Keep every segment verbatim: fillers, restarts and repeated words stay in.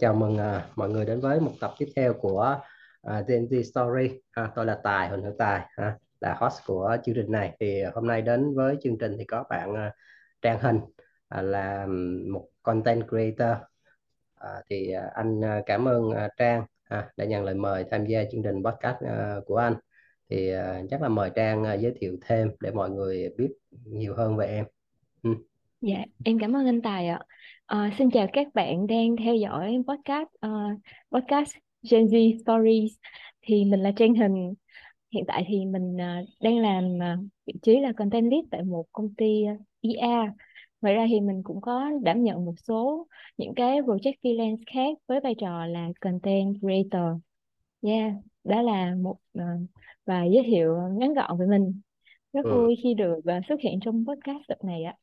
chào mừng uh, mọi người đến với một tập tiếp theo của uh, Gen Z Stories. Uh, tôi là Tài, Hoàng Hữu Tài, uh, là host của chương trình này. Thì hôm nay đến với chương trình thì có bạn uh, Trang Hình, uh, là một content creator. Uh, thì uh, anh uh, cảm ơn uh, Trang uh, đã nhận lời mời tham gia chương trình podcast uh, của anh. Thì uh, chắc là mời Trang uh, giới thiệu thêm để mọi người biết nhiều hơn về em. Ừ. Dạ, em cảm ơn anh Tài ạ. À, xin chào các bạn đang theo dõi podcast uh, podcast Gen Z Stories. Thì mình là Trang Hình. Hiện tại thì mình uh, đang làm uh, vị trí là content lead tại một công ty E A. Ngoài ra thì mình cũng có đảm nhận một số những cái project freelance khác với vai trò là content creator. Yeah, đó là một uh, và giới thiệu ngắn gọn về mình. Rất ừ. vui khi được uh, xuất hiện trong podcast tập này ạ.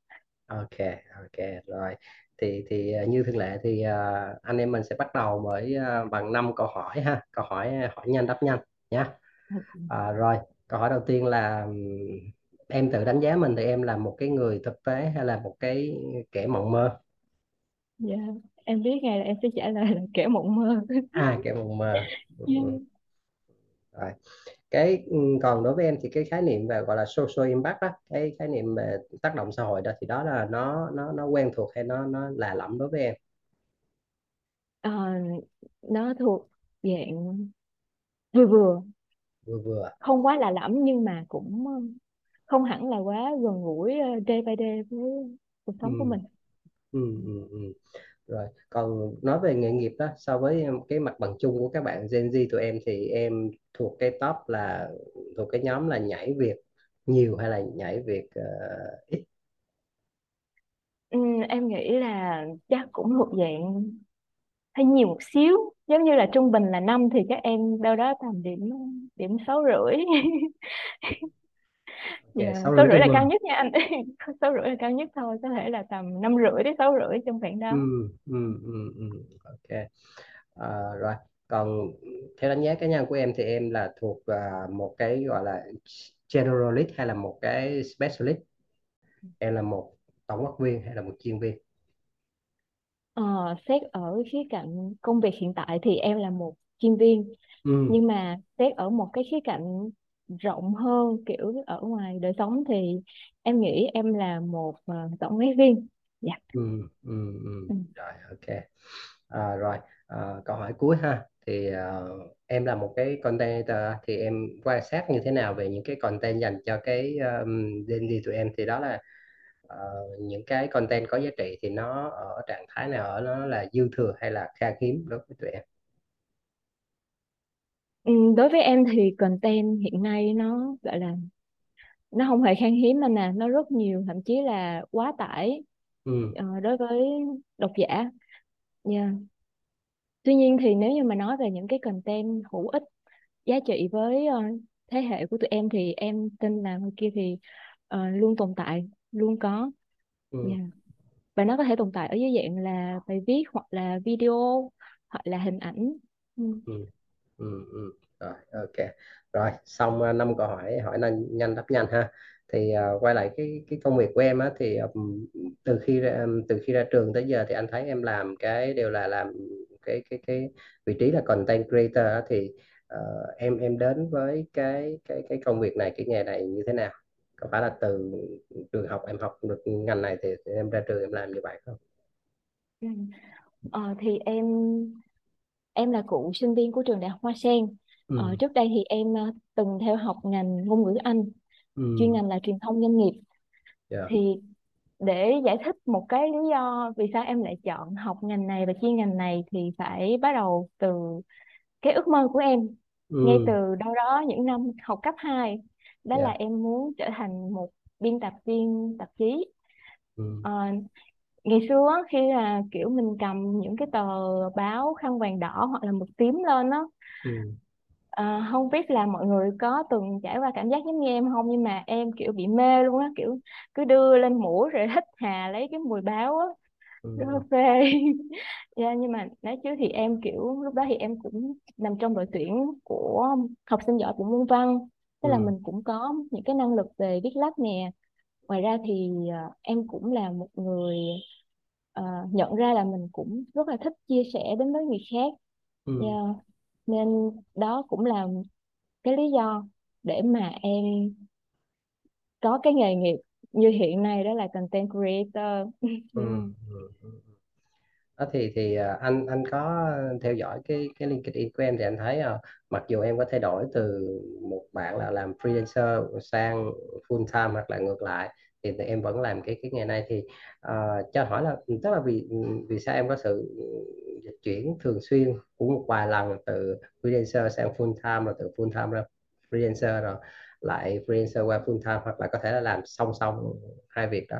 Ok, ok rồi. Thì thì như thường lệ thì uh, anh em mình sẽ bắt đầu với uh, bằng năm câu hỏi ha, câu hỏi hỏi nhanh đáp nhanh nhá. Uh, rồi, câu hỏi đầu tiên là em tự đánh giá mình thì em là một cái người thực tế hay là một cái kẻ mộng mơ? Dạ, yeah, em biết ngay là em sẽ trả lời là kẻ mộng mơ. À, kẻ mộng mơ. Yeah. Rồi. Cái còn đối với em thì cái khái niệm về gọi là social impact đó, cái khái niệm về tác động xã hội đó thì đó là nó nó nó quen thuộc hay nó nó lạ lẫm đối với em? À, nó thuộc dạng vừa vừa vừa vừa không quá lạ lẫm nhưng mà cũng không hẳn là quá gần gũi day by day với cuộc sống ừ. của mình. Ừ, ừ, ừ. Rồi, còn nói về nghề nghiệp đó, so với cái mặt bằng chung của các bạn Gen Z tụi em thì em thuộc cái top là thuộc cái nhóm là nhảy việc nhiều hay là nhảy việc uh, ít? Ừ, em nghĩ là chắc cũng thuộc dạng hơi nhiều một xíu, giống như là trung bình là năm thì các em đâu đó tầm điểm điểm sáu rưỡi. Yeah, sáu rưỡi, rưỡi là cao nhất nha anh. Sáu rưỡi là cao nhất thôi, có thể là tầm năm rưỡi đến sáu rưỡi trong khoảng đó. Ừ, ừ, ừ, ok. À, rồi, còn theo đánh giá cá nhân của em thì em là thuộc uh, một cái gọi là generalist hay là một cái specialist? Em là một tổng quát viên hay là một chuyên viên? Ờ, xét ở khía cạnh công việc hiện tại thì em là một chuyên viên. Ừ. Nhưng mà xét ở một cái khía cạnh rộng hơn kiểu ở ngoài đời sống thì em nghĩ em là một uh, tổng quát viên. Dạ. Yeah. Ừ, ừ, ừ. ừ. Rồi, ok. À, rồi, à, câu hỏi cuối ha. Thì uh, em là một cái content thì em quan sát như thế nào về những cái content dành cho cái um, Gen Z tụi em, thì đó là uh, những cái content có giá trị thì nó ở trạng thái nào, ở nó là dư thừa hay là khan hiếm đối với tụi em? Đối với em thì content hiện nay nó gọi là nó không hề khan hiếm anh à, nó rất nhiều, thậm chí là quá tải ừ. đối với độc giả. Yeah. Tuy nhiên thì nếu như mà nói về những cái content hữu ích, giá trị với thế hệ của tụi em thì em tin là ngoài kia thì uh, luôn tồn tại, luôn có. Ừ. Yeah. Và nó có thể tồn tại ở dưới dạng là bài viết hoặc là video hoặc là hình ảnh. Ừ. Ừ. Ừ, ừ. Rồi, ok. Rồi, xong năm câu hỏi hỏi nhanh, nhanh đáp nhanh ha. Thì uh, quay lại cái cái công việc của em á, thì um, từ khi ra, từ khi ra trường tới giờ thì anh thấy em làm cái đều là làm cái cái cái vị trí là content creator á, thì uh, em em đến với cái cái cái công việc này, cái nghề này như thế nào? Có phải là từ trường học em học được ngành này thì em ra trường em làm như vậy không? Ừ. Ờ, thì em Em là cựu sinh viên của trường Đại học Hoa Sen. Ừ. Ờ, trước đây thì em từng theo học ngành ngôn ngữ Anh, ừ. chuyên ngành là truyền thông doanh nghiệp. Yeah. Thì để giải thích một cái lý do vì sao em lại chọn học ngành này và chuyên ngành này thì phải bắt đầu từ cái ước mơ của em. Ừ. Ngay từ đâu đó những năm học cấp hai, đó yeah. là em muốn trở thành một biên tập viên tạp chí. Ừ. Ờ, ngày xưa khi là kiểu mình cầm những cái tờ báo khăn vàng đỏ hoặc là mực tím lên đó, ừ. à, không biết là mọi người có từng trải qua cảm giác giống như em không, nhưng mà em kiểu bị mê luôn á, kiểu cứ đưa lên mũi rồi hít hà lấy cái mùi báo á, ừ. rất phê. Yeah, nhưng mà nói chứ thì em kiểu lúc đó thì em cũng nằm trong đội tuyển của học sinh giỏi của môn văn, tức ừ. là mình cũng có những cái năng lực về viết lách nè. Ngoài ra thì em cũng là một người uh, nhận ra là mình cũng rất là thích chia sẻ đến với người khác. Ừ. Yeah. Nên đó cũng là cái lý do để mà em có cái nghề nghiệp như hiện nay, đó là content creator. Ừ. Đó thì thì anh anh có theo dõi cái cái LinkedIn của em thì anh thấy à, mặc dù em có thay đổi từ một bạn là làm freelancer sang full time hoặc là ngược lại, thì, thì em vẫn làm cái cái nghề này, thì uh, cho hỏi là tức là vì vì sao em có sự dịch chuyển thường xuyên cũng một vài lần từ freelancer sang full time, rồi từ full time ra freelancer, rồi lại freelancer qua full time, hoặc là có thể là làm song song hai việc đó,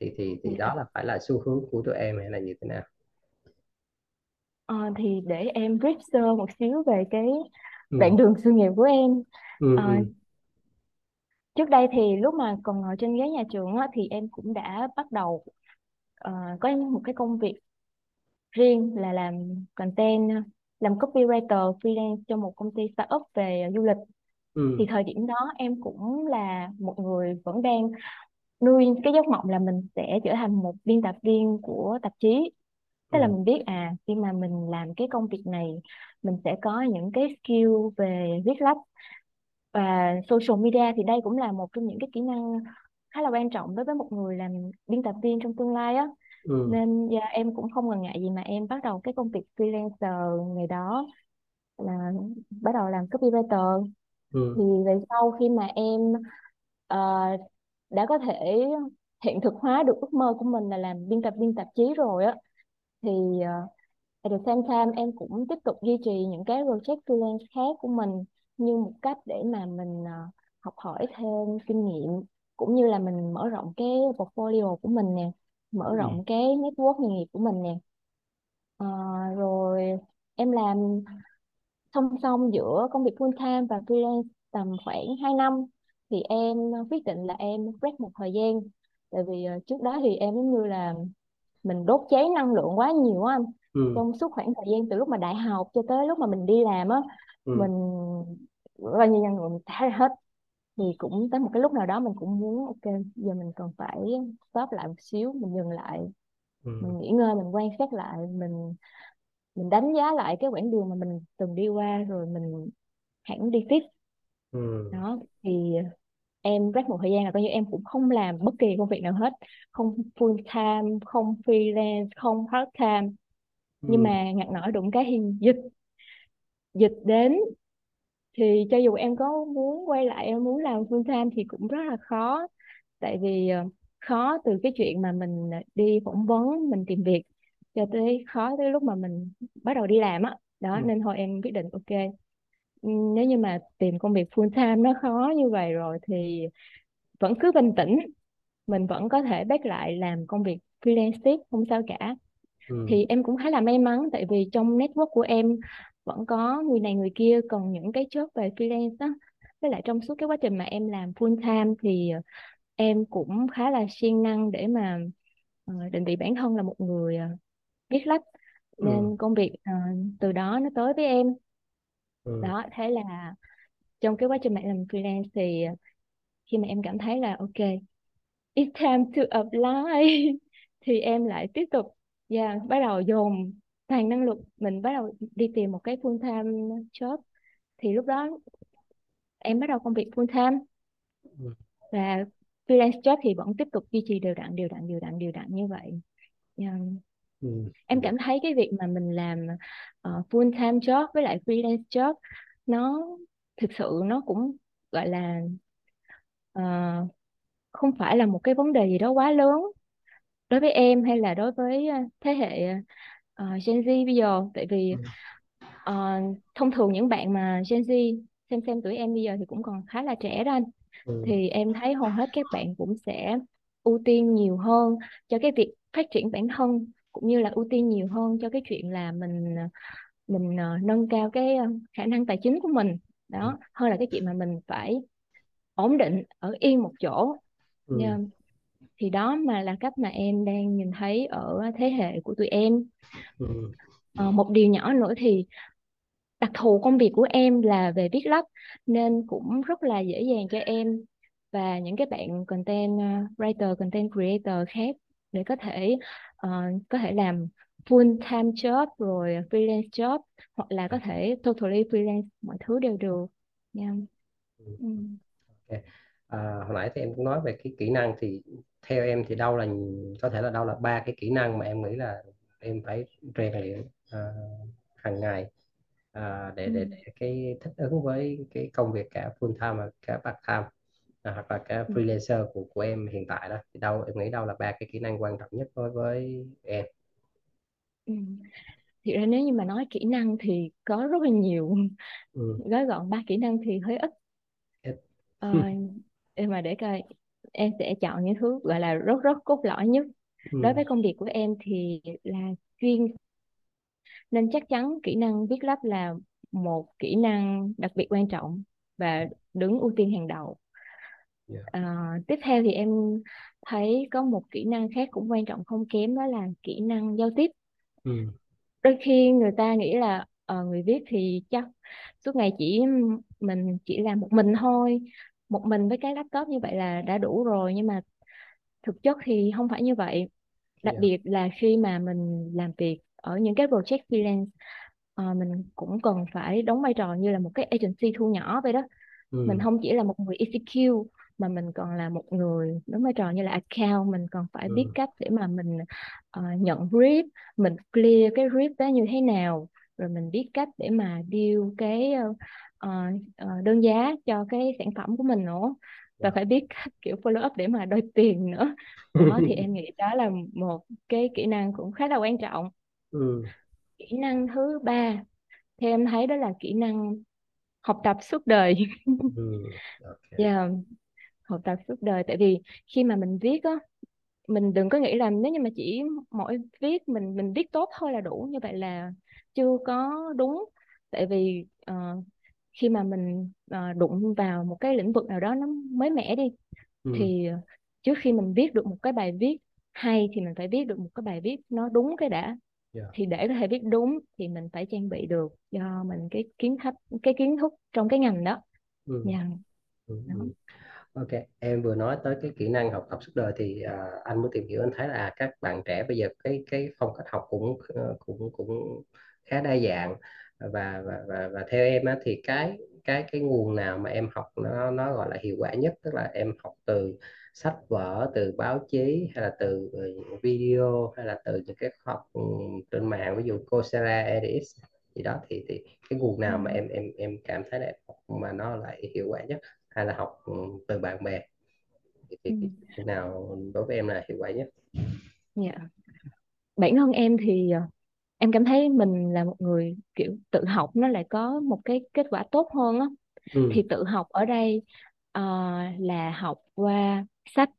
thì thì thì đó là phải là xu hướng của tụi em hay là như thế nào? À, thì để em brief sơ một xíu về cái đoạn ừ. đường sự nghiệp của em. ừ, à, ừ. Trước đây thì lúc mà còn ngồi trên ghế nhà trường á, thì em cũng đã bắt đầu uh, có một cái công việc riêng là làm content, làm copywriter freelance cho một công ty startup về du lịch. ừ. Thì thời điểm đó em cũng là một người vẫn đang nuôi cái giấc mộng là mình sẽ trở thành một biên tập viên của tạp chí. Tức là mình biết à, khi mà mình làm cái công việc này, mình sẽ có những cái skill về viết lách và social media, thì đây cũng là một trong những cái kỹ năng khá là quan trọng đối với một người làm biên tập viên trong tương lai á. ừ. Nên yeah, em cũng không ngần ngại gì mà em bắt đầu cái công việc freelancer ngày đó, là bắt đầu làm copywriter. ừ. Thì về sau khi mà em uh, đã có thể hiện thực hóa được ước mơ của mình là làm biên tập viên tạp chí rồi á, thì uh, at the same time em cũng tiếp tục duy trì những cái project freelance khác của mình như một cách để mà mình uh, học hỏi thêm kinh nghiệm, cũng như là mình mở rộng cái portfolio của mình nè, mở rộng ừ. cái network nghề nghiệp của mình nè. Uh, rồi em làm song song giữa công việc full time và freelance tầm khoảng hai năm, thì em quyết định là em break một thời gian, tại vì uh, trước đó thì em giống như là mình đốt cháy năng lượng quá nhiều anh. ừ. Trong suốt khoảng thời gian từ lúc mà đại học cho tới lúc mà mình đi làm á, ừ. mình bao nhiêu năng lượng mình thả ra hết, thì cũng tới một cái lúc nào đó mình cũng muốn ok, giờ mình cần phải stop lại một xíu, mình dừng lại, ừ. mình nghỉ ngơi, mình quan sát lại, mình mình đánh giá lại cái quãng đường mà mình từng đi qua, rồi mình hẳn đi tiếp. ừ. Đó thì em break một thời gian là coi như em cũng không làm bất kỳ công việc nào hết, không full time, không freelance, không part time. ừ. Nhưng mà ngặt nỗi đụng cái hình dịch dịch đến, thì cho dù em có muốn quay lại, em muốn làm full time thì cũng rất là khó, tại vì khó từ cái chuyện mà mình đi phỏng vấn, mình tìm việc, cho tới khó tới lúc mà mình bắt đầu đi làm á đó. ừ. Nên thôi em quyết định ok, nếu như mà tìm công việc full time nó khó như vậy rồi thì vẫn cứ bình tĩnh, mình vẫn có thể back lại làm công việc freelance tiếp, không sao cả. ừ. Thì em cũng khá là may mắn, tại vì trong network của em vẫn có người này người kia còn những cái job về freelance đó. Với lại trong suốt cái quá trình mà em làm full time thì em cũng khá là siêng năng để mà định vị bản thân là một người biết lách, nên ừ. công việc từ đó nó tới với em. Ừ. Đó, thế là trong cái quá trình bạn làm freelance thì khi mà em cảm thấy là ok, it's time to apply thì em lại tiếp tục yeah, bắt đầu dồn toàn năng lực mình, bắt đầu đi tìm một cái full time job. Thì lúc đó em bắt đầu công việc full time, ừ. và freelance job thì vẫn tiếp tục duy trì đều đặn đều đặn đều đặn đều đặn như vậy. yeah. Ừ. Em cảm thấy cái việc mà mình làm uh, full time job với lại freelance job nó thực sự nó cũng gọi là uh, không phải là một cái vấn đề gì đó quá lớn đối với em hay là đối với thế hệ uh, Gen Z bây giờ, tại vì uh, thông thường những bạn mà Gen Z xem xem tuổi em bây giờ thì cũng còn khá là trẻ đó anh. ừ. Thì em thấy hầu hết các bạn cũng sẽ ưu tiên nhiều hơn cho cái việc phát triển bản thân, cũng như là ưu tiên nhiều hơn cho cái chuyện là mình mình uh, nâng cao cái uh, khả năng tài chính của mình đó, ừ. hơn là cái chuyện mà mình phải ổn định ở yên một chỗ. ừ. yeah. Thì đó mà là cách mà em đang nhìn thấy ở thế hệ của tụi em. ừ. Uh, một điều nhỏ nữa thì đặc thù công việc của em là về viết lách, nên cũng rất là dễ dàng cho em và những cái bạn content writer, content creator khác để có thể uh, có thể làm full time job rồi freelance job, hoặc là có thể totally freelance, mọi thứ đều được nha. Yeah. Ừ. Okay. À, hồi nãy thì em cũng nói về cái kỹ năng, thì theo em thì đâu là có thể là đâu là ba cái kỹ năng mà em nghĩ là em phải rèn luyện uh, hàng ngày uh, để, ừ. để để cái thích ứng với cái công việc cả full time và cả part time à, hoặc là cả freelancer của của em hiện tại đó, thì đâu em nghĩ đâu là ba cái kỹ năng quan trọng nhất đối với em? Ừ. Thì ra nếu như mà nói kỹ năng thì có rất là nhiều, ừ. gói gọn ba kỹ năng thì hơi ít. Ờ, em mà để coi, em sẽ chọn những thứ gọi là rất rất cốt lõi nhất. ừ. Đối với công việc của em thì là chuyên, nên chắc chắn kỹ năng viết lách là một kỹ năng đặc biệt quan trọng và đứng ưu tiên hàng đầu. yeah. À, tiếp theo thì em thấy có một kỹ năng khác cũng quan trọng không kém, đó là kỹ năng giao tiếp. ừ. Đôi khi người ta nghĩ là ờ, người viết thì chắc suốt ngày chỉ mình chỉ làm một mình thôi, một mình với cái laptop như vậy là đã đủ rồi, nhưng mà thực chất thì không phải như vậy. Đặc yeah. biệt là khi mà mình làm việc ở những cái project freelance, uh, mình cũng cần phải đóng vai trò như là một cái agency thu nhỏ vậy đó. ừ. Mình không chỉ là một người execute mà mình còn là một người đóng vai trò như là account, mình còn phải ừ. biết cách để mà mình uh, nhận brief, mình clear cái brief đó như thế nào, rồi mình biết cách để mà deal cái uh, uh, đơn giá cho cái sản phẩm của mình nữa, và phải biết cách kiểu follow up để mà đòi tiền nữa đó. Thì em nghĩ đó là một cái kỹ năng cũng khá là quan trọng. ừ. Kỹ năng thứ ba thì em thấy đó là kỹ năng học tập suốt đời. ừ. okay. yeah. Học tập suốt đời, tại vì khi mà mình viết á, mình đừng có nghĩ là nếu như mà chỉ mỗi viết mình mình viết tốt thôi là đủ, như vậy là chưa có đúng. Tại vì uh, khi mà mình uh, đụng vào một cái lĩnh vực nào đó nó mới mẻ đi, ừ. thì trước khi mình viết được một cái bài viết hay thì mình phải viết được một cái bài viết nó đúng cái đã. yeah. Thì để có thể viết đúng thì mình phải trang bị được do mình cái kiến thức cái kiến thức trong cái ngành đó. ừ. yeah. ừ. Đó. Ok, em vừa nói tới cái kỹ năng học tập suốt đời thì uh, anh mới tìm hiểu, anh thấy là à, các bạn trẻ bây giờ cái cái phong cách học cũng cũng cũng khá đa dạng, và và và, và theo em á, thì cái cái cái nguồn nào mà em học nó nó gọi là hiệu quả nhất, tức là em học từ sách vở, từ báo chí, hay là từ video, hay là từ những cái học trên mạng, ví dụ Coursera, edX gì đó, thì thì cái nguồn nào mà em em em cảm thấy là em học mà nó lại hiệu quả nhất, hay là học từ bạn bè, thì ừ. cái nào đối với em là hiệu quả nhất? Dạ. Bản thân em thì em cảm thấy mình là một người kiểu tự học nó lại có một cái kết quả tốt hơn á. ừ. Thì tự học ở đây uh, là học qua sách.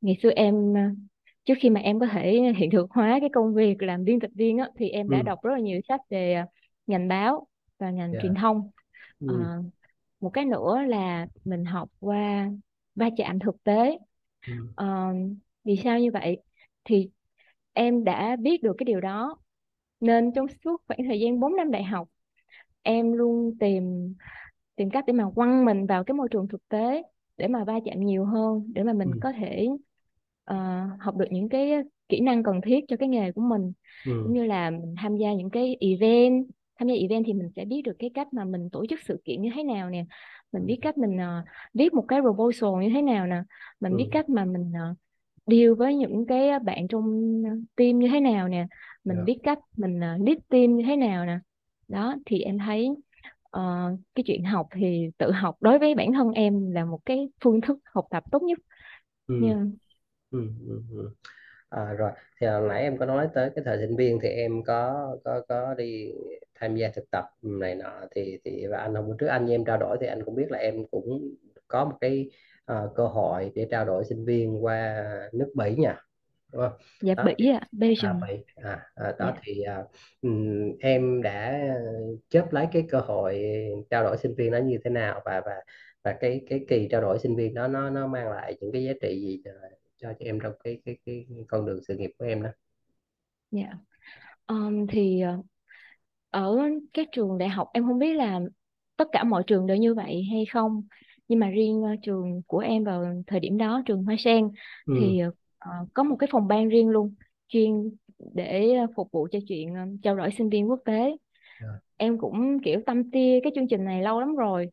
Ngày xưa em trước khi mà em có thể hiện thực hóa cái công việc làm biên tập viên á, thì em đã ừ. đọc rất là nhiều sách về ngành báo và ngành yeah. truyền thông. ừ. uh, Một cái nữa là mình học qua va chạm thực tế. ừ. À, vì sao như vậy? Thì em đã biết được cái điều đó, nên trong suốt khoảng thời gian bốn năm đại học, em luôn tìm tìm cách để mà quăng mình vào cái môi trường thực tế, để mà va chạm nhiều hơn, để mà mình ừ. có thể uh, học được những cái kỹ năng cần thiết cho cái nghề của mình. ừ. Cũng như là mình tham gia những cái event. Tham gia event thì mình sẽ biết được cái cách mà mình tổ chức sự kiện như thế nào nè. Mình biết cách mình uh, viết một cái proposal như thế nào nè. Mình ừ. biết cách mà mình uh, deal với những cái bạn trong team như thế nào nè. Mình yeah. biết cách mình uh, lead team như thế nào nè. Đó, thì em thấy uh, cái chuyện học thì tự học đối với bản thân em là một cái phương thức học tập tốt nhất. Ừ. Yeah. Ừ. Ừ. Ừ. À, rồi, thì hồi nãy em có nói tới cái thời sinh viên thì em có có có đi tham gia thực tập này nọ, thì thì và anh hôm trước anh với em trao đổi thì anh cũng biết là em cũng có một cái uh, cơ hội để trao đổi sinh viên qua nước Bỉ nha, đúng không? Dạ, đó. Bỉ ạ, Belgium. À, à, à, đó yeah. Thì uh, em đã chớp lấy cái cơ hội trao đổi sinh viên đó như thế nào, và và và cái cái kỳ trao đổi sinh viên đó nó nó mang lại những cái giá trị gì cho cho em trong cái cái cái con đường sự nghiệp của em đó? Dạ, yeah. um, thì ở các trường đại học em không biết là tất cả mọi trường đều như vậy hay không, nhưng mà riêng trường của em vào thời điểm đó, trường Hoa Sen, ừ. thì ờ, có một cái phòng ban riêng luôn, chuyên để phục vụ cho chuyện trao đổi sinh viên quốc tế. Yeah. Em cũng kiểu tâm tia cái chương trình này lâu lắm rồi.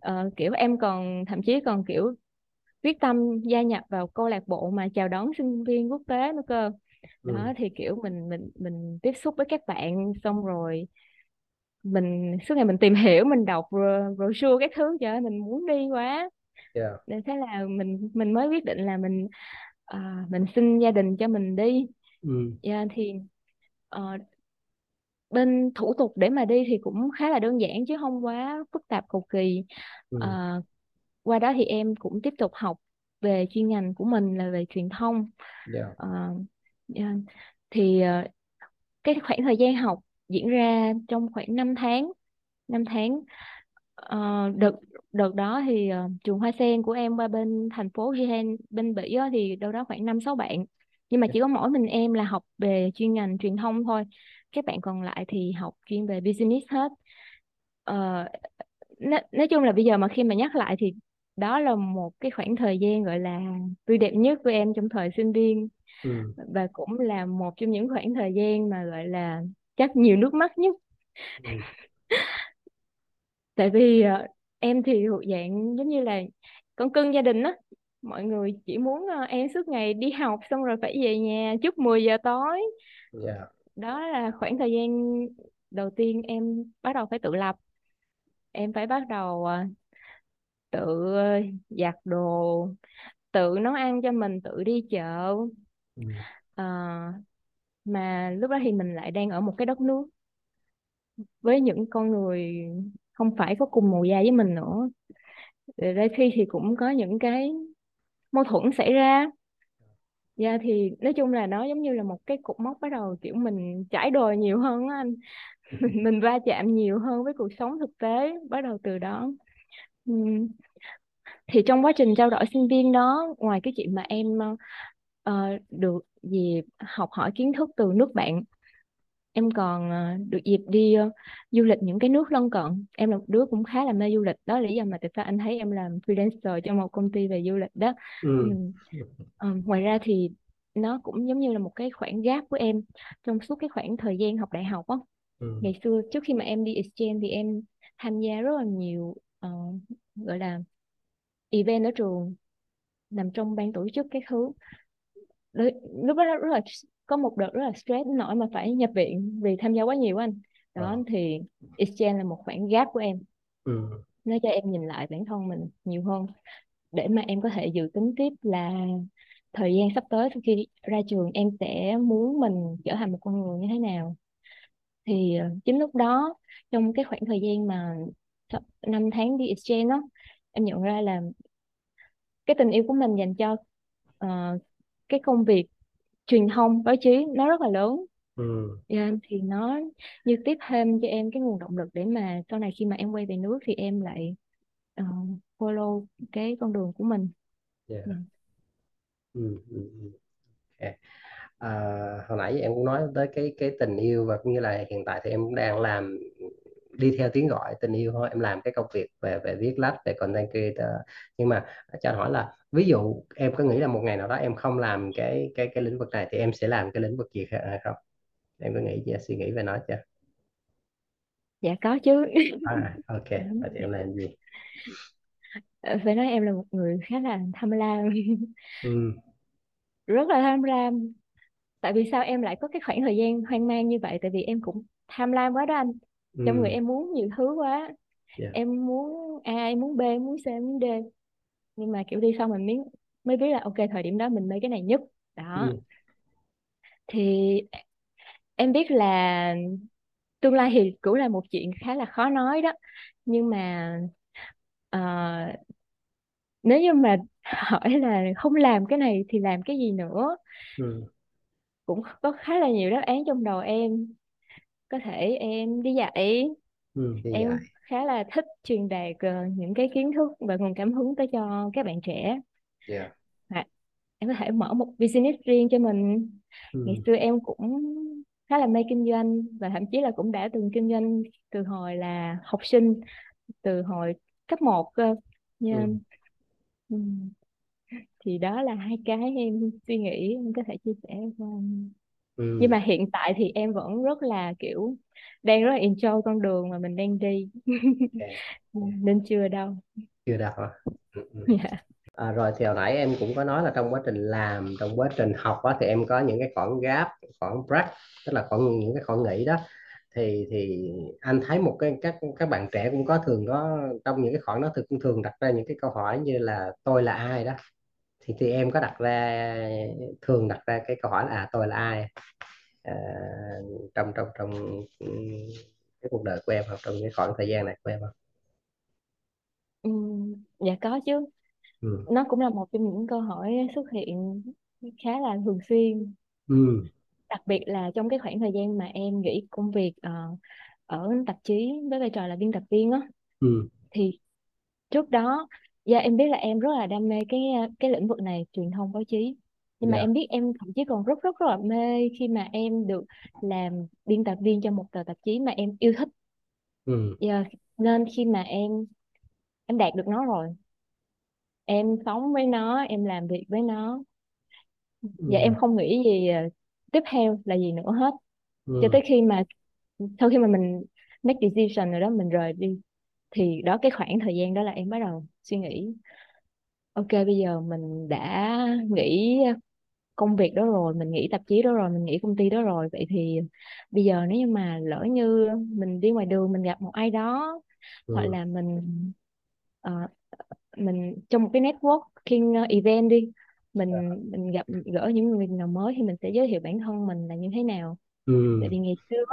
Ờ, kiểu em còn thậm chí còn kiểu quyết tâm gia nhập vào câu lạc bộ mà chào đón sinh viên quốc tế nữa cơ. Ừ. Đó thì kiểu mình mình mình tiếp xúc với các bạn, xong rồi mình suốt ngày mình tìm hiểu, mình đọc brochure các thứ, trời ơi mình muốn đi quá. Yeah. Nên thế là mình mình mới quyết định là mình uh, mình xin gia đình cho mình đi. Ừ. Yeah, thì uh, bên thủ tục để mà đi thì cũng khá là đơn giản chứ không quá phức tạp cầu kỳ. Ừ. Uh, qua đó thì em cũng tiếp tục học về chuyên ngành của mình là về truyền thông. Yeah. Uh, yeah. Thì uh, cái khoảng thời gian học diễn ra trong khoảng năm tháng năm tháng. Uh, đợt, đợt đó thì uh, trường Hoa Sen của em qua bên thành phố Ghent bên Bỉ đó, thì đâu đó khoảng năm sáu bạn, nhưng mà yeah. chỉ có mỗi mình em là học về chuyên ngành truyền thông thôi, các bạn còn lại thì học chuyên về business hết. Uh, nói, nói chung là bây giờ mà khi mà nhắc lại thì đó là một cái khoảng thời gian gọi là tươi đẹp nhất của em trong thời sinh viên. Ừ. Và cũng là một trong những khoảng thời gian mà gọi là chắc nhiều nước mắt nhất. Ừ. Tại vì uh, em thì thuộc dạng giống như là con cưng gia đình đó. Mọi người chỉ muốn uh, em suốt ngày đi học xong rồi phải về nhà trước mười giờ tối. Yeah. Đó là khoảng thời gian đầu tiên em bắt đầu phải tự lập. Em phải bắt đầu... Uh, tự giặt đồ, tự nấu ăn cho mình, tự đi chợ. Ừ. À, mà lúc đó thì mình lại đang ở một cái đất nước với những con người không phải có cùng màu da với mình nữa, đôi khi thì cũng có những cái mâu thuẫn xảy ra. Dạ thì nói chung là nó giống như là một cái cột mốc, bắt đầu kiểu mình trải đời nhiều hơn á anh. mình, mình va chạm nhiều hơn với cuộc sống thực tế bắt đầu từ đó. Thì trong quá trình trao đổi sinh viên đó, ngoài cái chuyện mà em uh, được dịp học hỏi kiến thức từ nước bạn, em còn uh, được dịp đi uh, du lịch những cái nước lân cận. Em là một đứa cũng khá là mê du lịch, đó là lý do mà tại sao anh thấy em làm freelancer cho một công ty về du lịch đó. Ừ. Uh, ngoài ra thì nó cũng giống như là một cái khoảng gap của em trong suốt cái khoảng thời gian học đại học á. Ừ. Ngày xưa trước khi mà em đi exchange thì em tham gia rất là nhiều Ờ, gọi là event ở trường, nằm trong ban tổ chức cái thứ. Lúc đó rất là có một đợt rất là stress nổi mà phải nhập viện vì tham gia quá nhiều anh đó. Ừ. Thì exchange là một khoảng gap của em. Ừ. Nó cho em nhìn lại bản thân mình nhiều hơn để mà em có thể dự tính tiếp là thời gian sắp tới sau khi ra trường em sẽ muốn mình trở thành một con người như thế nào. Thì chính lúc đó, trong cái khoảng thời gian mà năm tháng đi exchange đó, em nhận ra là cái tình yêu của mình dành cho uh, cái công việc truyền thông báo chí nó rất là lớn. Ừ. Yeah, thì nó như tiếp thêm cho em cái nguồn động lực để mà sau này khi mà em quay về nước thì em lại uh, follow cái con đường của mình. Yeah. Yeah. Ừ, ừ, okay. À, hồi nãy em cũng nói tới cái cái tình yêu, và cũng như là hiện tại thì em cũng đang làm đi theo tiếng gọi tình yêu thôi, em làm cái công việc về về viết lách, về content creator. Nhưng mà cho anh hỏi là ví dụ em có nghĩ là một ngày nào đó em không làm cái cái cái lĩnh vực này thì em sẽ làm cái lĩnh vực gì hay không? Em có nghĩ suy nghĩ về nó chưa? Dạ có chứ. À, ok, vậy thì em làm gì? Phải nói em là một người khá là tham lam. Ừ. Rất là tham lam. Tại vì sao em lại có cái khoảng thời gian hoang mang như vậy? Tại vì em cũng tham lam quá đó anh. Trong ừ. người em muốn nhiều thứ quá. Yeah. Em muốn A, em muốn B, em muốn C, em muốn D. Nhưng mà kiểu đi xong mình mới, mới biết là ok, thời điểm đó mình mê cái này nhất. Đó. Ừ. Thì em biết là tương lai thì cũng là một chuyện khá là khó nói đó. Nhưng mà uh, nếu như mà hỏi là không làm cái này thì làm cái gì nữa? Ừ. Cũng có khá là nhiều đáp án trong đầu em. Có thể em đi dạy. Ừ, đi em dạy. Khá là thích truyền đạt uh, những cái kiến thức và nguồn cảm hứng tới cho các bạn trẻ. Yeah. À, em có thể mở một business riêng cho mình. Ừ. Ngày xưa em cũng khá là mê kinh doanh, và thậm chí là cũng đã từng kinh doanh từ hồi là học sinh, từ hồi cấp một cơ. Yeah. Ừ. Ừ. Thì đó là hai cái em suy nghĩ em có thể chia sẻ cho anh. Ừ. Nhưng mà hiện tại thì em vẫn rất là kiểu đang rất là enjoy con đường mà mình đang đi. Okay. Nên chưa đâu. Chưa đâu hả? Dạ. À, rồi thì hồi nãy em cũng có nói là trong quá trình làm, trong quá trình học á, thì em có những cái khoảng gap, khoảng break, tức là khoảng những cái khoảng nghỉ đó. Thì thì anh thấy một cái các các bạn trẻ cũng có thường có trong những cái khoảng đó thì cũng thường đặt ra những cái câu hỏi như là tôi là ai đó. Thì thì em có đặt ra thường đặt ra cái câu hỏi là à, tôi là ai à, trong trong trong cái cuộc đời của em hoặc trong cái khoảng thời gian này của em không? Ừ, dạ có chứ. Ừ. Nó cũng là một trong những câu hỏi xuất hiện khá là thường xuyên. Ừ. Đặc biệt là trong cái khoảng thời gian mà em nghỉ công việc uh, ở tạp chí với vai trò là biên tập viên á. Ừ. Thì trước đó dạ em biết là em rất là đam mê cái cái lĩnh vực này, truyền thông báo chí. Nhưng mà yeah. em biết em thậm chí còn rất rất rất là mê khi mà em được làm biên tập viên cho một tờ tạp chí mà em yêu thích. Ừ. Yeah. Nên khi mà em em đạt được nó rồi, em sống với nó, em làm việc với nó, ừ. và em không nghĩ gì tiếp theo là gì nữa hết. Ừ. Cho tới khi mà sau khi mà mình make decision rồi đó, mình rời đi, thì đó cái khoảng thời gian đó là em bắt đầu suy nghĩ ok, bây giờ mình đã nghỉ công việc đó rồi, mình nghỉ tạp chí đó rồi, mình nghỉ công ty đó rồi, vậy thì bây giờ nếu như mà lỡ như mình đi ngoài đường mình gặp một ai đó, ừ. hoặc là mình uh, mình trong một cái networking event đi, mình à. mình gặp gỡ những người nào mới thì mình sẽ giới thiệu bản thân mình là như thế nào. Ừ. Tại vì ngày xưa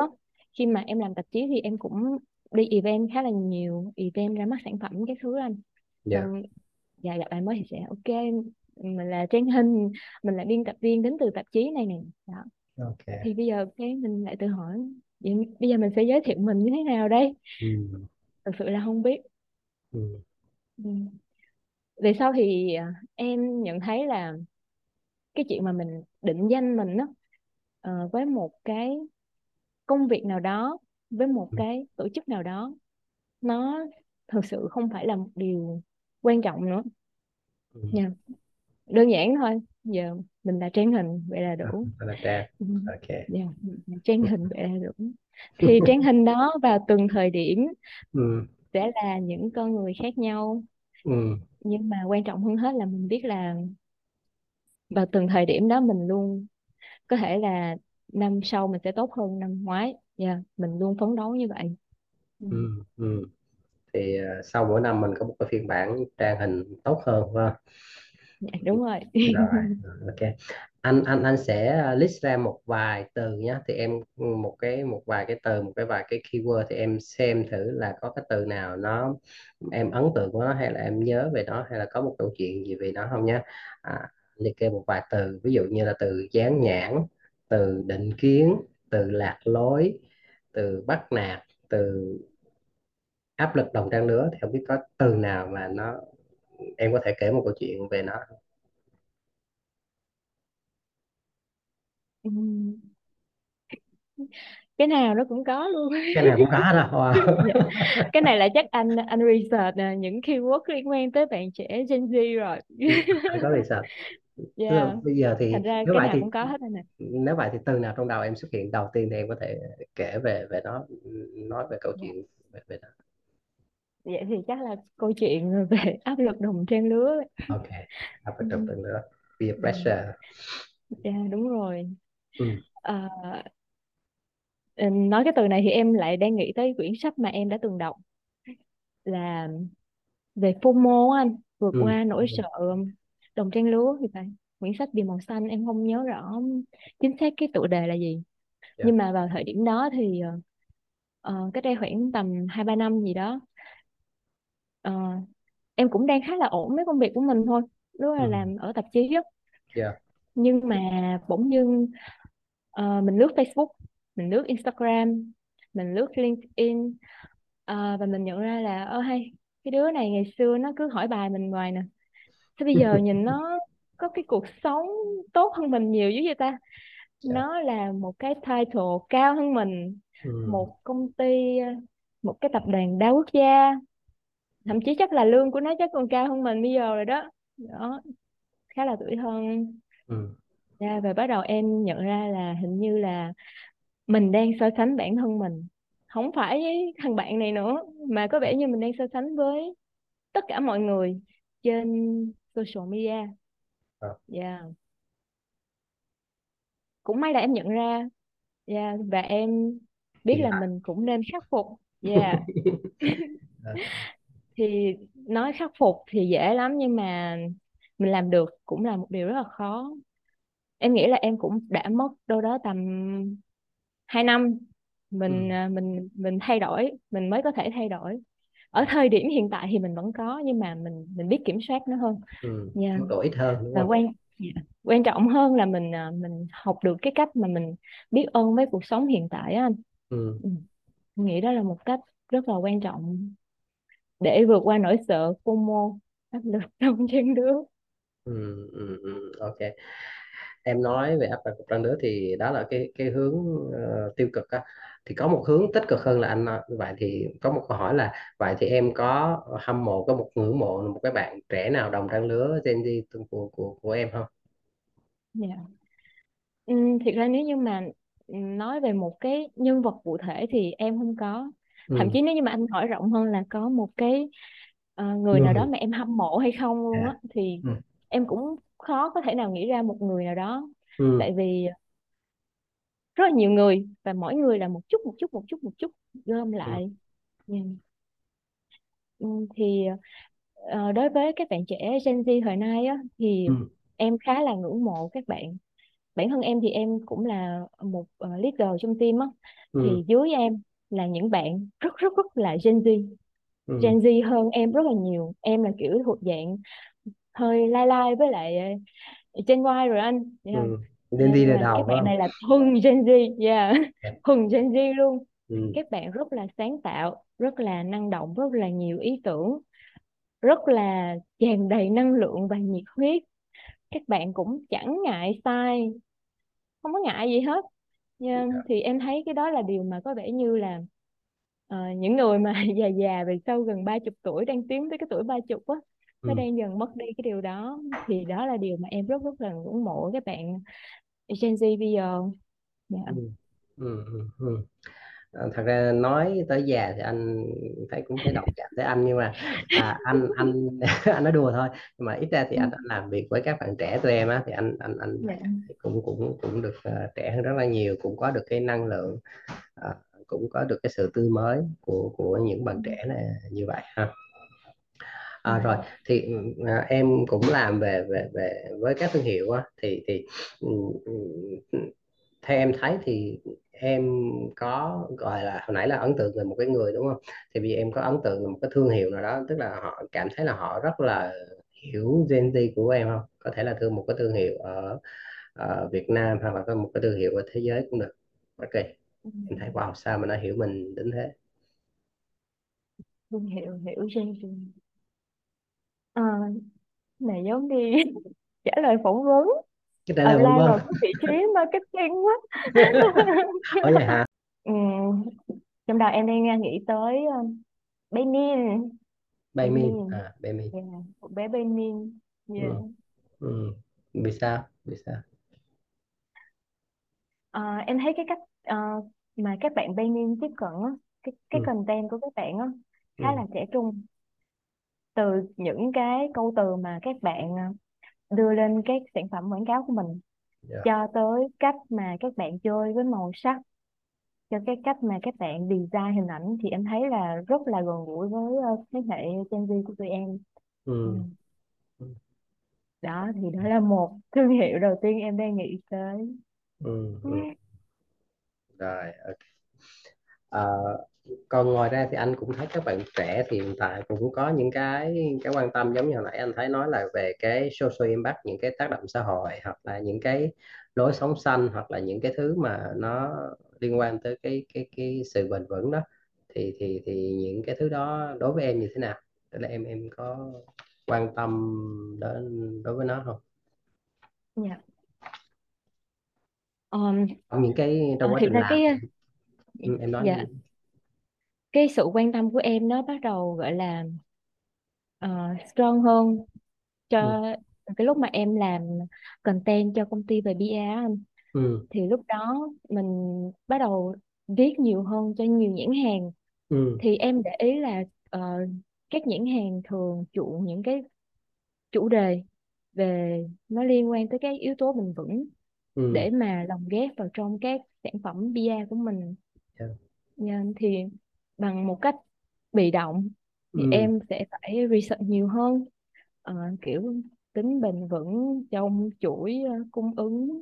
khi mà em làm tạp chí thì em cũng đi event khá là nhiều, event ra mắt sản phẩm các thứ anh. Dạ. Yeah. Dạ gặp ai mới thì sẽ ok, mình là Trang Hình, mình là biên tập viên đến từ tạp chí này nè. Đó. Okay. Thì bây giờ cái mình lại tự hỏi vậy, bây giờ mình sẽ giới thiệu mình như thế nào đây? Ừ. Thật sự là không biết. Ừ. Ừ. Về sau thì em nhận thấy là cái chuyện mà mình định danh mình đó, uh, với một cái công việc nào đó, với một cái tổ chức nào đó, nó thực sự không phải là một điều quan trọng nữa. Ừ. Yeah. Đơn giản thôi, giờ mình là Trang Hình vậy là đủ. Okay. Yeah. Trang Hình vậy là đủ. Thì Trang Hình đó vào từng thời điểm ừ. sẽ là những con người khác nhau. Ừ. Nhưng mà quan trọng hơn hết là mình biết là vào từng thời điểm đó mình luôn có thể là năm sau mình sẽ tốt hơn năm ngoái. Yeah, mình luôn phấn đấu như vậy. Ừ, ừ. Thì uh, sau mỗi năm mình có một cái phiên bản Trang Hình tốt hơn không? Dạ, đúng rồi. Rồi, ok. Anh anh anh sẽ list ra một vài từ nhé. Thì em một cái một vài cái từ, một cái vài cái keyword thì em xem thử là có cái từ nào nó em ấn tượng của nó hay là em nhớ về nó hay là có một câu chuyện gì về nó không nhé. À, liệt kê một vài từ, ví dụ như là từ dán nhãn, từ định kiến, từ lạc lối, từ bắt nạt, từ áp lực đồng trang lứa. Thì không biết có từ nào mà nó em có thể kể một câu chuyện về nó không? Cái nào nó cũng có luôn. Cái nào cũng có đâu. Wow. Dạ. Cái này là chắc anh anh research nè, những keyword liên quan tới bạn trẻ Gen Z rồi. Có research. Yeah. Bây giờ thì ra, nếu vậy thì cũng có hết này. Nếu vậy thì từ nào trong đầu em xuất hiện đầu tiên thì em có thể kể về về nó, nói về câu chuyện về, về đó. Vậy thì chắc là câu chuyện về áp lực đồng trang lứa. Ok, áp lực đồng trang lứa, peer pressure. Dạ yeah, đúng rồi. Ừ. À, nói cái từ này thì em lại đang nghĩ tới quyển sách mà em đã từng đọc là về FOMO anh, vượt ừ. qua nỗi ừ. sợ đồng trang lứa thì phải, quyển sách Vì Màu Xanh, em không nhớ rõ chính xác cái tựa đề là gì. Yeah. Nhưng mà vào thời điểm đó thì uh, cách đây khoảng tầm hai ba năm gì đó, uh, em cũng đang khá là ổn với công việc của mình thôi, lúc ừ. là làm ở tạp chí á. Yeah. Nhưng mà bỗng dưng uh, mình lướt Facebook, mình lướt Instagram, mình lướt LinkedIn, uh, và mình nhận ra là ơ hay cái đứa này ngày xưa nó cứ hỏi bài mình hoài nè, thế bây giờ nhìn nó có cái cuộc sống tốt hơn mình nhiều dữ vậy ta. Yeah. Nó là một cái title cao hơn mình, ừ. một công ty, một cái tập đoàn đa quốc gia, thậm chí chắc là lương của nó chắc còn cao hơn mình bây giờ rồi đó. Đó khá là tuổi thân. Ừ. Yeah, và bắt đầu em nhận ra là hình như là mình đang so sánh bản thân mình, không phải với thằng bạn này nữa, mà có vẻ như mình đang so sánh với tất cả mọi người trên social media. À. Yeah. Cũng may là em nhận ra, yeah, và em biết yeah. là mình cũng nên khắc phục. Yeah. Thì nói khắc phục thì dễ lắm, nhưng mà mình làm được cũng là một điều rất là khó. Em nghĩ là em cũng đã mất đâu đó tầm hai năm mình ừ. mình mình thay đổi, mình mới có thể thay đổi. Ở thời điểm hiện tại thì mình vẫn có, nhưng mà mình mình biết kiểm soát nó hơn. Ừ. Yeah. Nó ít hơn, đúng và không? quan quan trọng hơn là mình mình học được cái cách mà mình biết ơn với cuộc sống hiện tại á anh. Ừ. Ừ. Em nghĩ đó là một cách rất là quan trọng để vượt qua nỗi sợ FOMO, áp lực trong trang lứa. Ừ, ừ, ok. Em nói về áp lực trong trang lứa thì đó là cái cái hướng uh, tiêu cực á. Thì có một hướng tích cực hơn là anh nói. Vậy thì có một câu hỏi là vậy thì em có hâm mộ, có một ngưỡng mộ một cái bạn trẻ nào đồng trang lứa Gen Z của của của em không? Dạ. Yeah. Uhm, thiệt ra nếu như mà nói về một cái nhân vật cụ thể thì em không có. Thậm ừ. chí nếu như mà anh hỏi rộng hơn là có một cái uh, người ừ. nào đó mà em hâm mộ hay không luôn á, thì ừ. em cũng khó có thể nào nghĩ ra một người nào đó. ừ. Tại vì rất là nhiều người, và mỗi người là một chút một chút một chút một chút gom lại. ừ. Ừ. Thì uh, đối với các bạn trẻ Gen Z thời nay á, thì ừ. em khá là ngưỡng mộ các bạn. Bản thân em thì em cũng là một uh, leader trong team á, ừ. thì dưới em là những bạn rất rất rất là Gen Z. ừ. Gen Z hơn em rất là nhiều. Em là kiểu thuộc dạng hơi lai lai với lại Gen Y rồi anh. yeah. ừ. Gen Z là đầu. Các bạn này là thuần Gen Z. yeah. Thuần Gen Z luôn. ừ. Các bạn rất là sáng tạo, rất là năng động, rất là nhiều ý tưởng, rất là tràn đầy năng lượng và nhiệt huyết. Các bạn cũng chẳng ngại sai, không có ngại gì hết. Yeah. Yeah. Thì em thấy cái đó là điều mà có vẻ như là uh, những người mà già già về sau gần ba mươi tuổi, đang tiến tới cái tuổi ba mươi á, nó ừ. đang dần mất đi cái điều đó. Thì đó là điều mà em rất rất là ngưỡng mộ các bạn Gen Z bây giờ. yeah. ừ. Ừ. Ừ. Thật ra nói tới già thì anh thấy cũng thấy động chạm tới anh, nhưng mà à, anh anh anh nói đùa thôi, nhưng mà ít ra thì anh, anh làm việc với các bạn trẻ tụi em á, thì anh anh anh yeah. cũng cũng cũng được uh, trẻ hơn rất là nhiều, cũng có được cái năng lượng, uh, cũng có được cái sự tươi mới của của những bạn trẻ này như vậy ha. À, rồi thì à, em cũng làm về về về với các thương hiệu á, thì thì theo em thấy thì em có gọi là hồi nãy là ấn tượng về một cái người đúng không? Thì vì em có ấn tượng về một cái thương hiệu nào đó, tức là họ cảm thấy là họ rất là hiểu Gen Z của em không? Có thể là thương một cái thương hiệu ở, ở Việt Nam, hoặc là có một cái thương hiệu ở thế giới cũng được. Ok. Em thấy wow, sao mà nó hiểu mình đến thế? Thương hiệu hiểu Gen Z. À, này giống đi trả lời phỏng vấn. Cái này là online một vị trí marketing quá. Ở nhà hả? Ừ, trong đầu em đang nghĩ tới uh, Benmin. Benmin à? Benmin. Yeah, một bé Benmin. Yeah. Ừ. Ừ. Vì sao? Vì sao? À, em thấy cái cách uh, mà các bạn Benmin tiếp cận á, cái cái ừ. content của các bạn á, khá ừ. là trẻ trung. Từ những cái câu từ mà các bạn đưa lên cái sản phẩm quảng cáo của mình, yeah. cho tới cách mà các bạn chơi với màu sắc, cho cái cách mà các bạn design hình ảnh, thì em thấy là rất là gần gũi với thế hệ Gen Z của tụi em. ừ. Đó, thì đó là một thương hiệu đầu tiên em đang nghĩ tới. ừ. Ừ. Rồi, ok. Uh... Còn ngoài ra thì anh cũng thấy các bạn trẻ thì hiện tại cũng có những cái cái quan tâm, giống như hồi nãy anh thấy nói là về cái social impact, những cái tác động xã hội, hoặc là những cái lối sống xanh, hoặc là những cái thứ mà nó liên quan tới cái cái cái sự bền vững đó, thì thì thì những cái thứ đó đối với em như thế nào? Tức là em em có quan tâm đến đối với nó không? Dạ. Um, những cái trong quá trình làm cái... em nói. Dạ. Cái sự quan tâm của em nó bắt đầu gọi là uh, strong hơn cho cái lúc mà em làm content cho công ty về pê e rờ anh, ừ. thì lúc đó mình bắt đầu viết nhiều hơn cho nhiều nhãn hàng, ừ. thì em để ý là uh, các nhãn hàng thường chuộng những cái chủ đề về nó liên quan tới cái yếu tố bền vững, ừ. để mà lồng ghép vào trong các sản phẩm pê e rờ của mình. Yeah. Nên thì bằng một cách bị động thì ừ. em sẽ phải research nhiều hơn, uh, kiểu tính bền vững trong chuỗi cung ứng,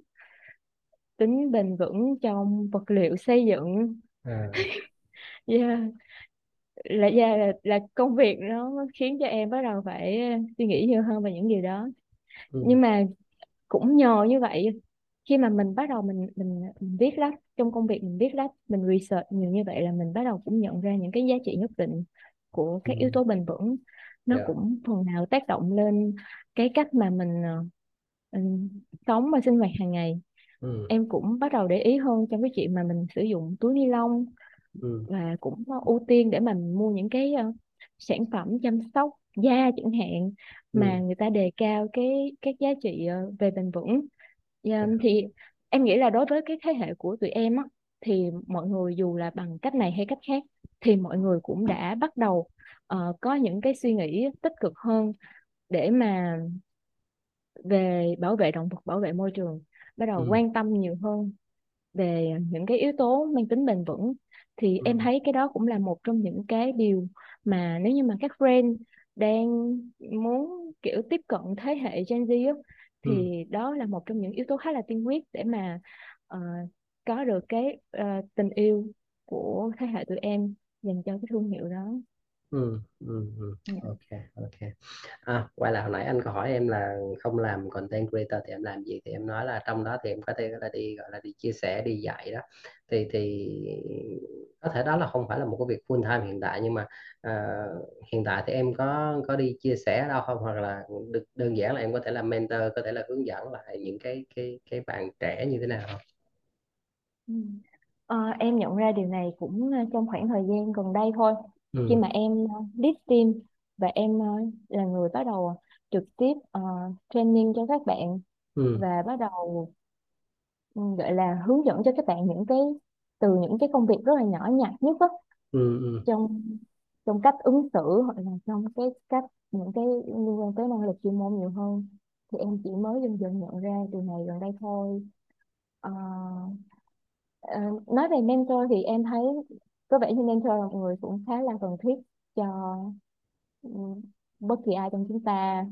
tính bền vững trong vật liệu xây dựng. À. yeah. Là, là, là công việc nó khiến cho em bắt đầu phải suy nghĩ nhiều hơn về những điều đó. ừ. Nhưng mà cũng nhờ như vậy, khi mà mình bắt đầu mình, mình, mình viết lách, trong công việc mình viết lách, mình research nhiều như vậy, là mình bắt đầu cũng nhận ra những cái giá trị nhất định của các ừ. yếu tố bền vững. Nó yeah. cũng phần nào tác động lên cái cách mà mình, mình sống và sinh hoạt hàng ngày. ừ. Em cũng bắt đầu để ý hơn trong cái chuyện mà mình sử dụng túi ni lông, ừ. và cũng ưu tiên để mà mình mua những cái uh, sản phẩm chăm sóc da chẳng hạn, mà ừ. người ta đề cao cái các giá trị uh, về bền vững. yeah, ừ. Thì em nghĩ là đối với cái thế hệ của tụi em á, thì mọi người dù là bằng cách này hay cách khác thì mọi người cũng đã bắt đầu Uh, có những cái suy nghĩ tích cực hơn để mà về bảo vệ động vật, bảo vệ môi trường, bắt đầu ừ. quan tâm nhiều hơn về những cái yếu tố mang tính bền vững. Thì ừ. em thấy cái đó cũng là một trong những cái điều mà nếu như mà các brand đang muốn kiểu tiếp cận thế hệ Gen Z đó, thì ừ. đó là một trong những yếu tố khá là tiên quyết để mà uh, có được cái uh, tình yêu của thế hệ tụi em dành cho cái thương hiệu đó. Ừ, ừ, ừ. ok, ok. À, quay lại hồi nãy anh có hỏi em là không làm content creator thì em làm gì, thì em nói là trong đó thì em có thể là đi gọi là đi chia sẻ, đi dạy đó. Thì thì có thể đó là không phải là một cái việc full time hiện tại, nhưng mà uh, hiện tại thì em có có đi chia sẻ đâu không, hoặc là được, đơn giản là em có thể làm mentor, có thể là hướng dẫn lại những cái cái cái bạn trẻ như thế nào không? Ừ. À, em nhận ra điều này cũng trong khoảng thời gian gần đây thôi. Ừ. Khi mà em lead team và em là người bắt đầu trực tiếp uh, training cho các bạn, ừ. và bắt đầu gọi là hướng dẫn cho các bạn những cái từ những cái công việc rất là nhỏ nhặt nhất đó, ừ. trong trong cách ứng xử hoặc là trong cái cách những cái liên quan tới năng lực chuyên môn nhiều hơn, thì em chỉ mới dần dần nhận ra điều này gần đây thôi. Uh, uh, nói về mentor thì em thấy có vẻ như mentor là một người cũng khá là cần thiết cho bất kỳ ai trong chúng ta.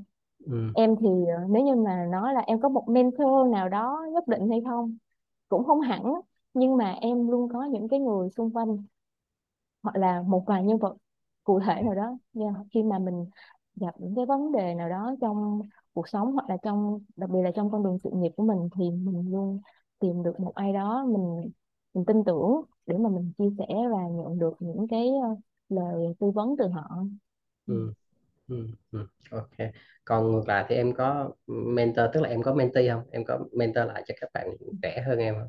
ừ. Em thì nếu như mà nói là em có một mentor nào đó nhất định hay không, cũng không hẳn, nhưng mà em luôn có những cái người xung quanh hoặc là một vài nhân vật cụ thể nào đó, khi mà mình gặp những cái vấn đề nào đó trong cuộc sống hoặc là trong, đặc biệt là trong con đường sự nghiệp của mình, thì mình luôn tìm được một ai đó mình mình tin tưởng để mà mình chia sẻ và nhận được những cái lời tư vấn từ họ. ừ. Ừ. Ừ. Ok. Còn ngược lại thì em có mentor, tức là em có mentee không? Em có mentor lại cho các bạn trẻ hơn em không?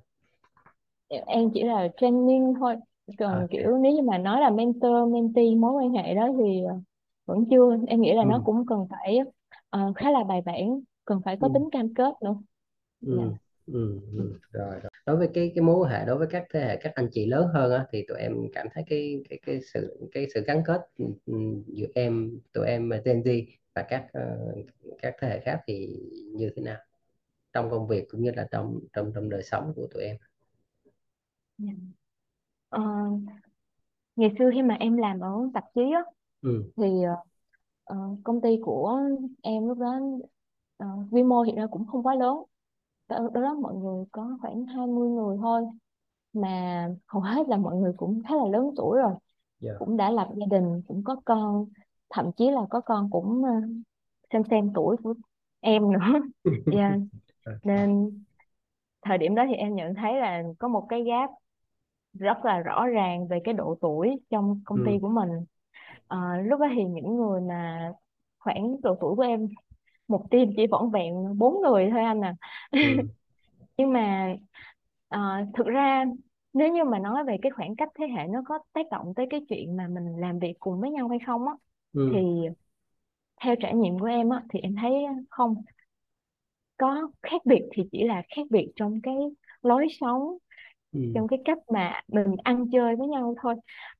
Em chỉ là training thôi. Còn okay. kiểu nếu như mà nói là mentor, mentee, mối quan hệ đó thì vẫn chưa. Em nghĩ là ừ. nó cũng cần phải uh, khá là bài bản, cần phải có ừ. tính cam kết nữa. Ừ. Yeah. Ừ, ừ. Rồi, rồi. Đối với cái cái mối quan hệ, đối với các thế hệ các anh chị lớn hơn á, thì tụi em cảm thấy cái cái cái sự cái sự gắn kết giữa em tụi em Gen Z và các các thế hệ khác thì như thế nào trong công việc cũng như là trong trong trong đời sống của tụi em? Ờ, ngày xưa khi mà em làm ở tạp chí á, ừ. thì uh, công ty của em lúc đó uh, quy mô hiện ra cũng không quá lớn. Đó, đó mọi người có khoảng hai mươi người thôi, mà hầu hết là mọi người cũng khá là lớn tuổi rồi, yeah. cũng đã lập gia đình, cũng có con, thậm chí là có con cũng xem xem tuổi của em nữa. yeah. Nên thời điểm đó thì em nhận thấy là có một cái gap rất là rõ ràng về cái độ tuổi trong công ty ừ. của mình. À, lúc đó thì những người mà khoảng độ tuổi của em, một team chỉ vỏn vẹn bốn người thôi anh à. ừ. Nhưng mà uh, thực ra nếu như mà nói về cái khoảng cách thế hệ nó có tác động tới cái chuyện mà mình làm việc cùng với nhau hay không á, ừ. thì theo trải nghiệm của em á thì em thấy không. có khác biệt thì chỉ là khác biệt trong cái lối sống, ừ. trong cái cách mà mình ăn chơi với nhau thôi.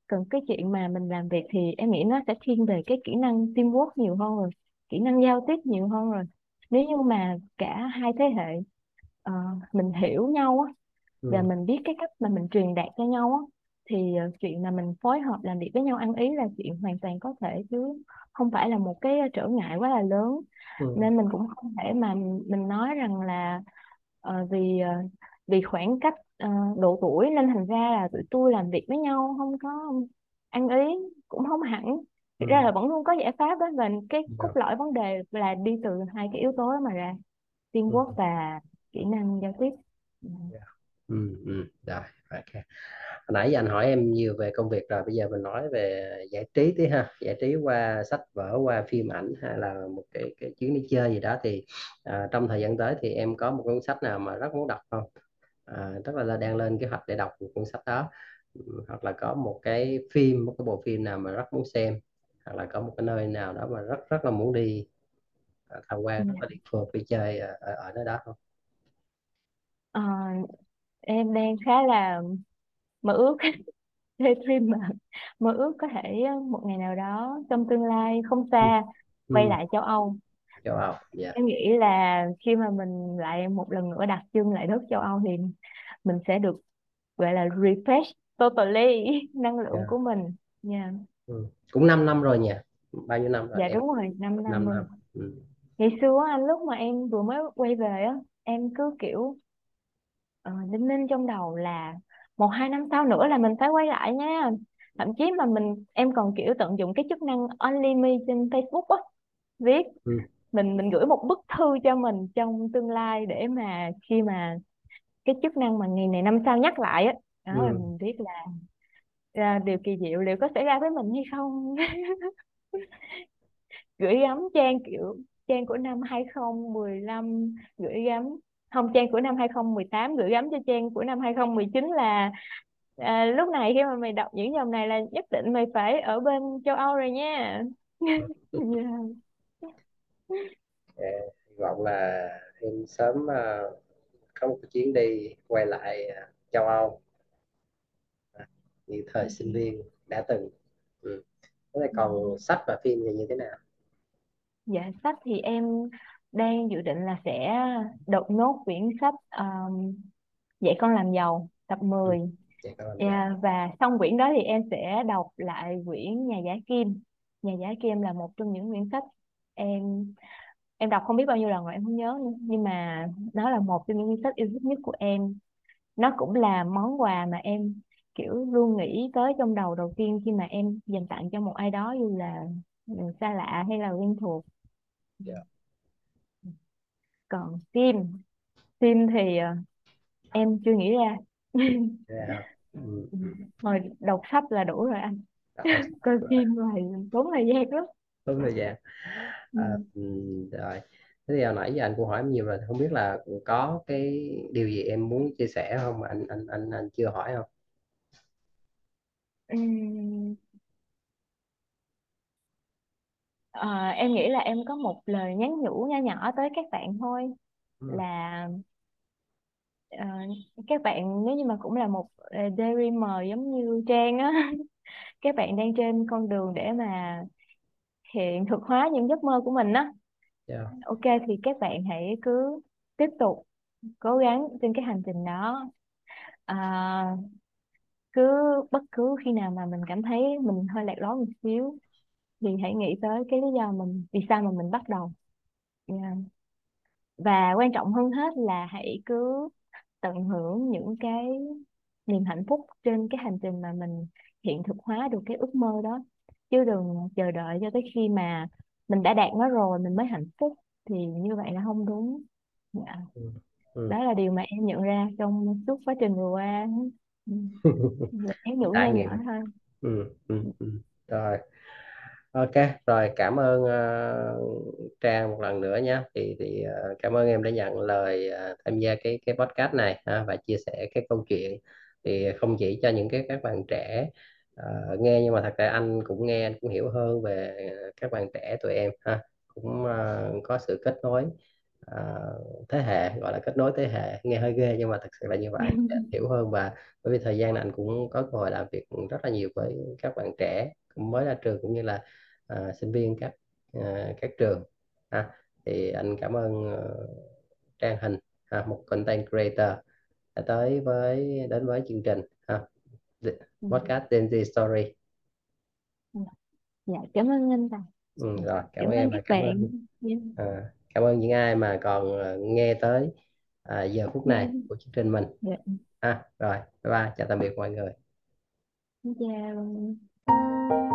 Còn cái chuyện mà mình làm việc thì em nghĩ nó sẽ thiên về cái kỹ năng teamwork nhiều hơn rồi, kỹ năng giao tiếp nhiều hơn rồi. Nếu như mà cả hai thế hệ uh, mình hiểu nhau á, ừ. và mình biết cái cách mà mình truyền đạt cho nhau á, thì uh, chuyện là mình phối hợp làm việc với nhau ăn ý là chuyện hoàn toàn có thể, chứ không phải là một cái trở ngại quá là lớn. ừ. Nên mình cũng không thể mà mình nói rằng là uh, vì uh, vì khoảng cách uh, độ tuổi nên thành ra là tụi tôi làm việc với nhau không có ăn ý, cũng không hẳn. Thực ra là vẫn luôn có giải pháp đó, và cái cốt lõi vấn đề là đi từ hai cái yếu tố đó mà ra, teamwork ừ. và kỹ năng giao tiếp. yeah. ừ, ừ. Rồi, okay. Nãy giờ anh hỏi em nhiều về công việc rồi, bây giờ mình nói về giải trí tí ha. Giải trí qua sách vở, qua phim ảnh, hay là một cái, cái chuyến đi chơi gì đó, thì à, trong thời gian tới thì em có một cuốn sách nào mà rất muốn đọc không? À, tức là đang lên kế hoạch để đọc một cuốn sách đó, hoặc là có một cái phim, một cái bộ phim nào mà rất muốn xem, hoặc là có một cái nơi nào đó mà rất rất là muốn đi tham quan, rất là địa phương đi chơi ở, ở nơi đó không? À, em đang khá là mơ ước dream mà mơ ước có thể một ngày nào đó trong tương lai không xa quay ừ. lại châu Âu. Châu Âu, yeah. Em nghĩ là khi mà mình lại một lần nữa đặt chân lại đất châu Âu thì mình sẽ được gọi là refresh totally năng lượng yeah. của mình nha. Yeah. Ừ. Cũng năm năm rồi nhỉ? Bao nhiêu năm rồi? Dạ em? Đúng rồi, năm năm, năm rồi. Năm. Ừ. Ngày xưa anh, lúc mà em vừa mới quay về á, em cứ kiểu đinh uh, ninh trong đầu là một hai năm sau nữa là mình phải quay lại nha. Thậm chí mà mình em còn kiểu tận dụng cái chức năng Only Me trên Facebook á, viết ừ. mình mình gửi một bức thư cho mình trong tương lai, để mà khi mà cái chức năng mà ngày này năm sau nhắc lại á, đó ừ. là mình viết là À, điều kỳ diệu liệu có xảy ra với mình hay không. Gửi gắm trang kiểu trang của năm hai không một năm, gửi gắm không trang của năm hai không một tám, gửi gắm cho trang của năm hai không một chín là à, lúc này khi mà mày đọc những dòng này là nhất định mày phải ở bên châu Âu rồi nha. yeah. Hy vọng là em sớm uh, có một chuyến đi quay lại uh, châu Âu như thời sinh viên đã từng. ừ. Thế còn sách và phim thì như thế nào? Dạ, sách thì em đang dự định là sẽ đọc nốt quyển sách um, Dạy Con Làm Giàu tập mười. ừ. Dạy Con Làm Giàu. Yeah, và xong quyển đó thì em sẽ đọc lại quyển Nhà Giả Kim. Nhà Giả Kim là một trong những quyển sách em em đọc không biết bao nhiêu lần rồi, em không nhớ nữa. Nhưng mà nó là một trong những quyển sách yêu thích nhất của em. Nó cũng là món quà mà em kiểu luôn nghĩ tới trong đầu đầu tiên khi mà em dành tặng cho một ai đó, dù là xa lạ hay là quen thuộc. yeah. Còn phim phim thì uh, em chưa nghĩ ra. yeah. mm. Ngồi đọc sách là đủ rồi anh. Coi phim là tốn thời gian lắm. Tốn thời gian à, mm. Rồi, thế thì hồi nãy giờ anh cũng hỏi em nhiều rồi, không biết là có cái điều gì em muốn chia sẻ không mà anh anh anh anh chưa hỏi không? Uhm. À, em nghĩ là em có một lời nhắn nhủ nho nhỏ tới các bạn thôi. ừ. Là à, các bạn nếu như mà cũng là một dreamer giống như Trang á, các bạn đang trên con đường để mà hiện thực hóa những giấc mơ của mình á. yeah. Ok, thì các bạn hãy cứ tiếp tục cố gắng trên cái hành trình đó. à, Cứ bất cứ khi nào mà mình cảm thấy mình hơi lạc lối một xíu thì hãy nghĩ tới cái lý do mình vì sao mà mình bắt đầu. yeah. Và quan trọng hơn hết là hãy cứ tận hưởng những cái niềm hạnh phúc trên cái hành trình mà mình hiện thực hóa được cái ước mơ đó, chứ đừng chờ đợi cho tới khi mà mình đã đạt nó rồi mình mới hạnh phúc, thì như vậy là không đúng. yeah. ừ. Đó là điều mà em nhận ra trong suốt quá trình vừa qua. Nghiệm. Thôi. Ừ, ừ, ừ. Rồi, ok, rồi cảm ơn uh, Trang một lần nữa nha. Thì thì uh, cảm ơn em đã nhận lời uh, tham gia cái cái podcast này ha, và chia sẻ cái câu chuyện thì không chỉ cho những cái các bạn trẻ uh, nghe, nhưng mà thật ra anh cũng nghe, anh cũng hiểu hơn về các bạn trẻ tụi em ha, cũng uh, có sự kết nối uh, thế hệ, gọi là kết nối thế hệ, nghe hơi ghê nhưng mà thật sự là như vậy, hiểu hơn. Và bởi vì thời gian này anh cũng có cơ hội làm việc rất là nhiều với các bạn trẻ mới ra trường cũng như là uh, sinh viên các uh, các trường ha. Thì anh cảm ơn uh, Trang Hình ha, một content creator đã tới với đến với chương trình ha, podcast Gen Z Story. Dạ, cảm ơn anh Tài. Ừ, rồi, cảm, cảm ơn em và cảm ơn à, cảm ơn những ai mà còn nghe tới à, giờ phút này của chương trình mình. Dạ. À, rồi, bye bye, chào tạm biệt mọi người. Chào.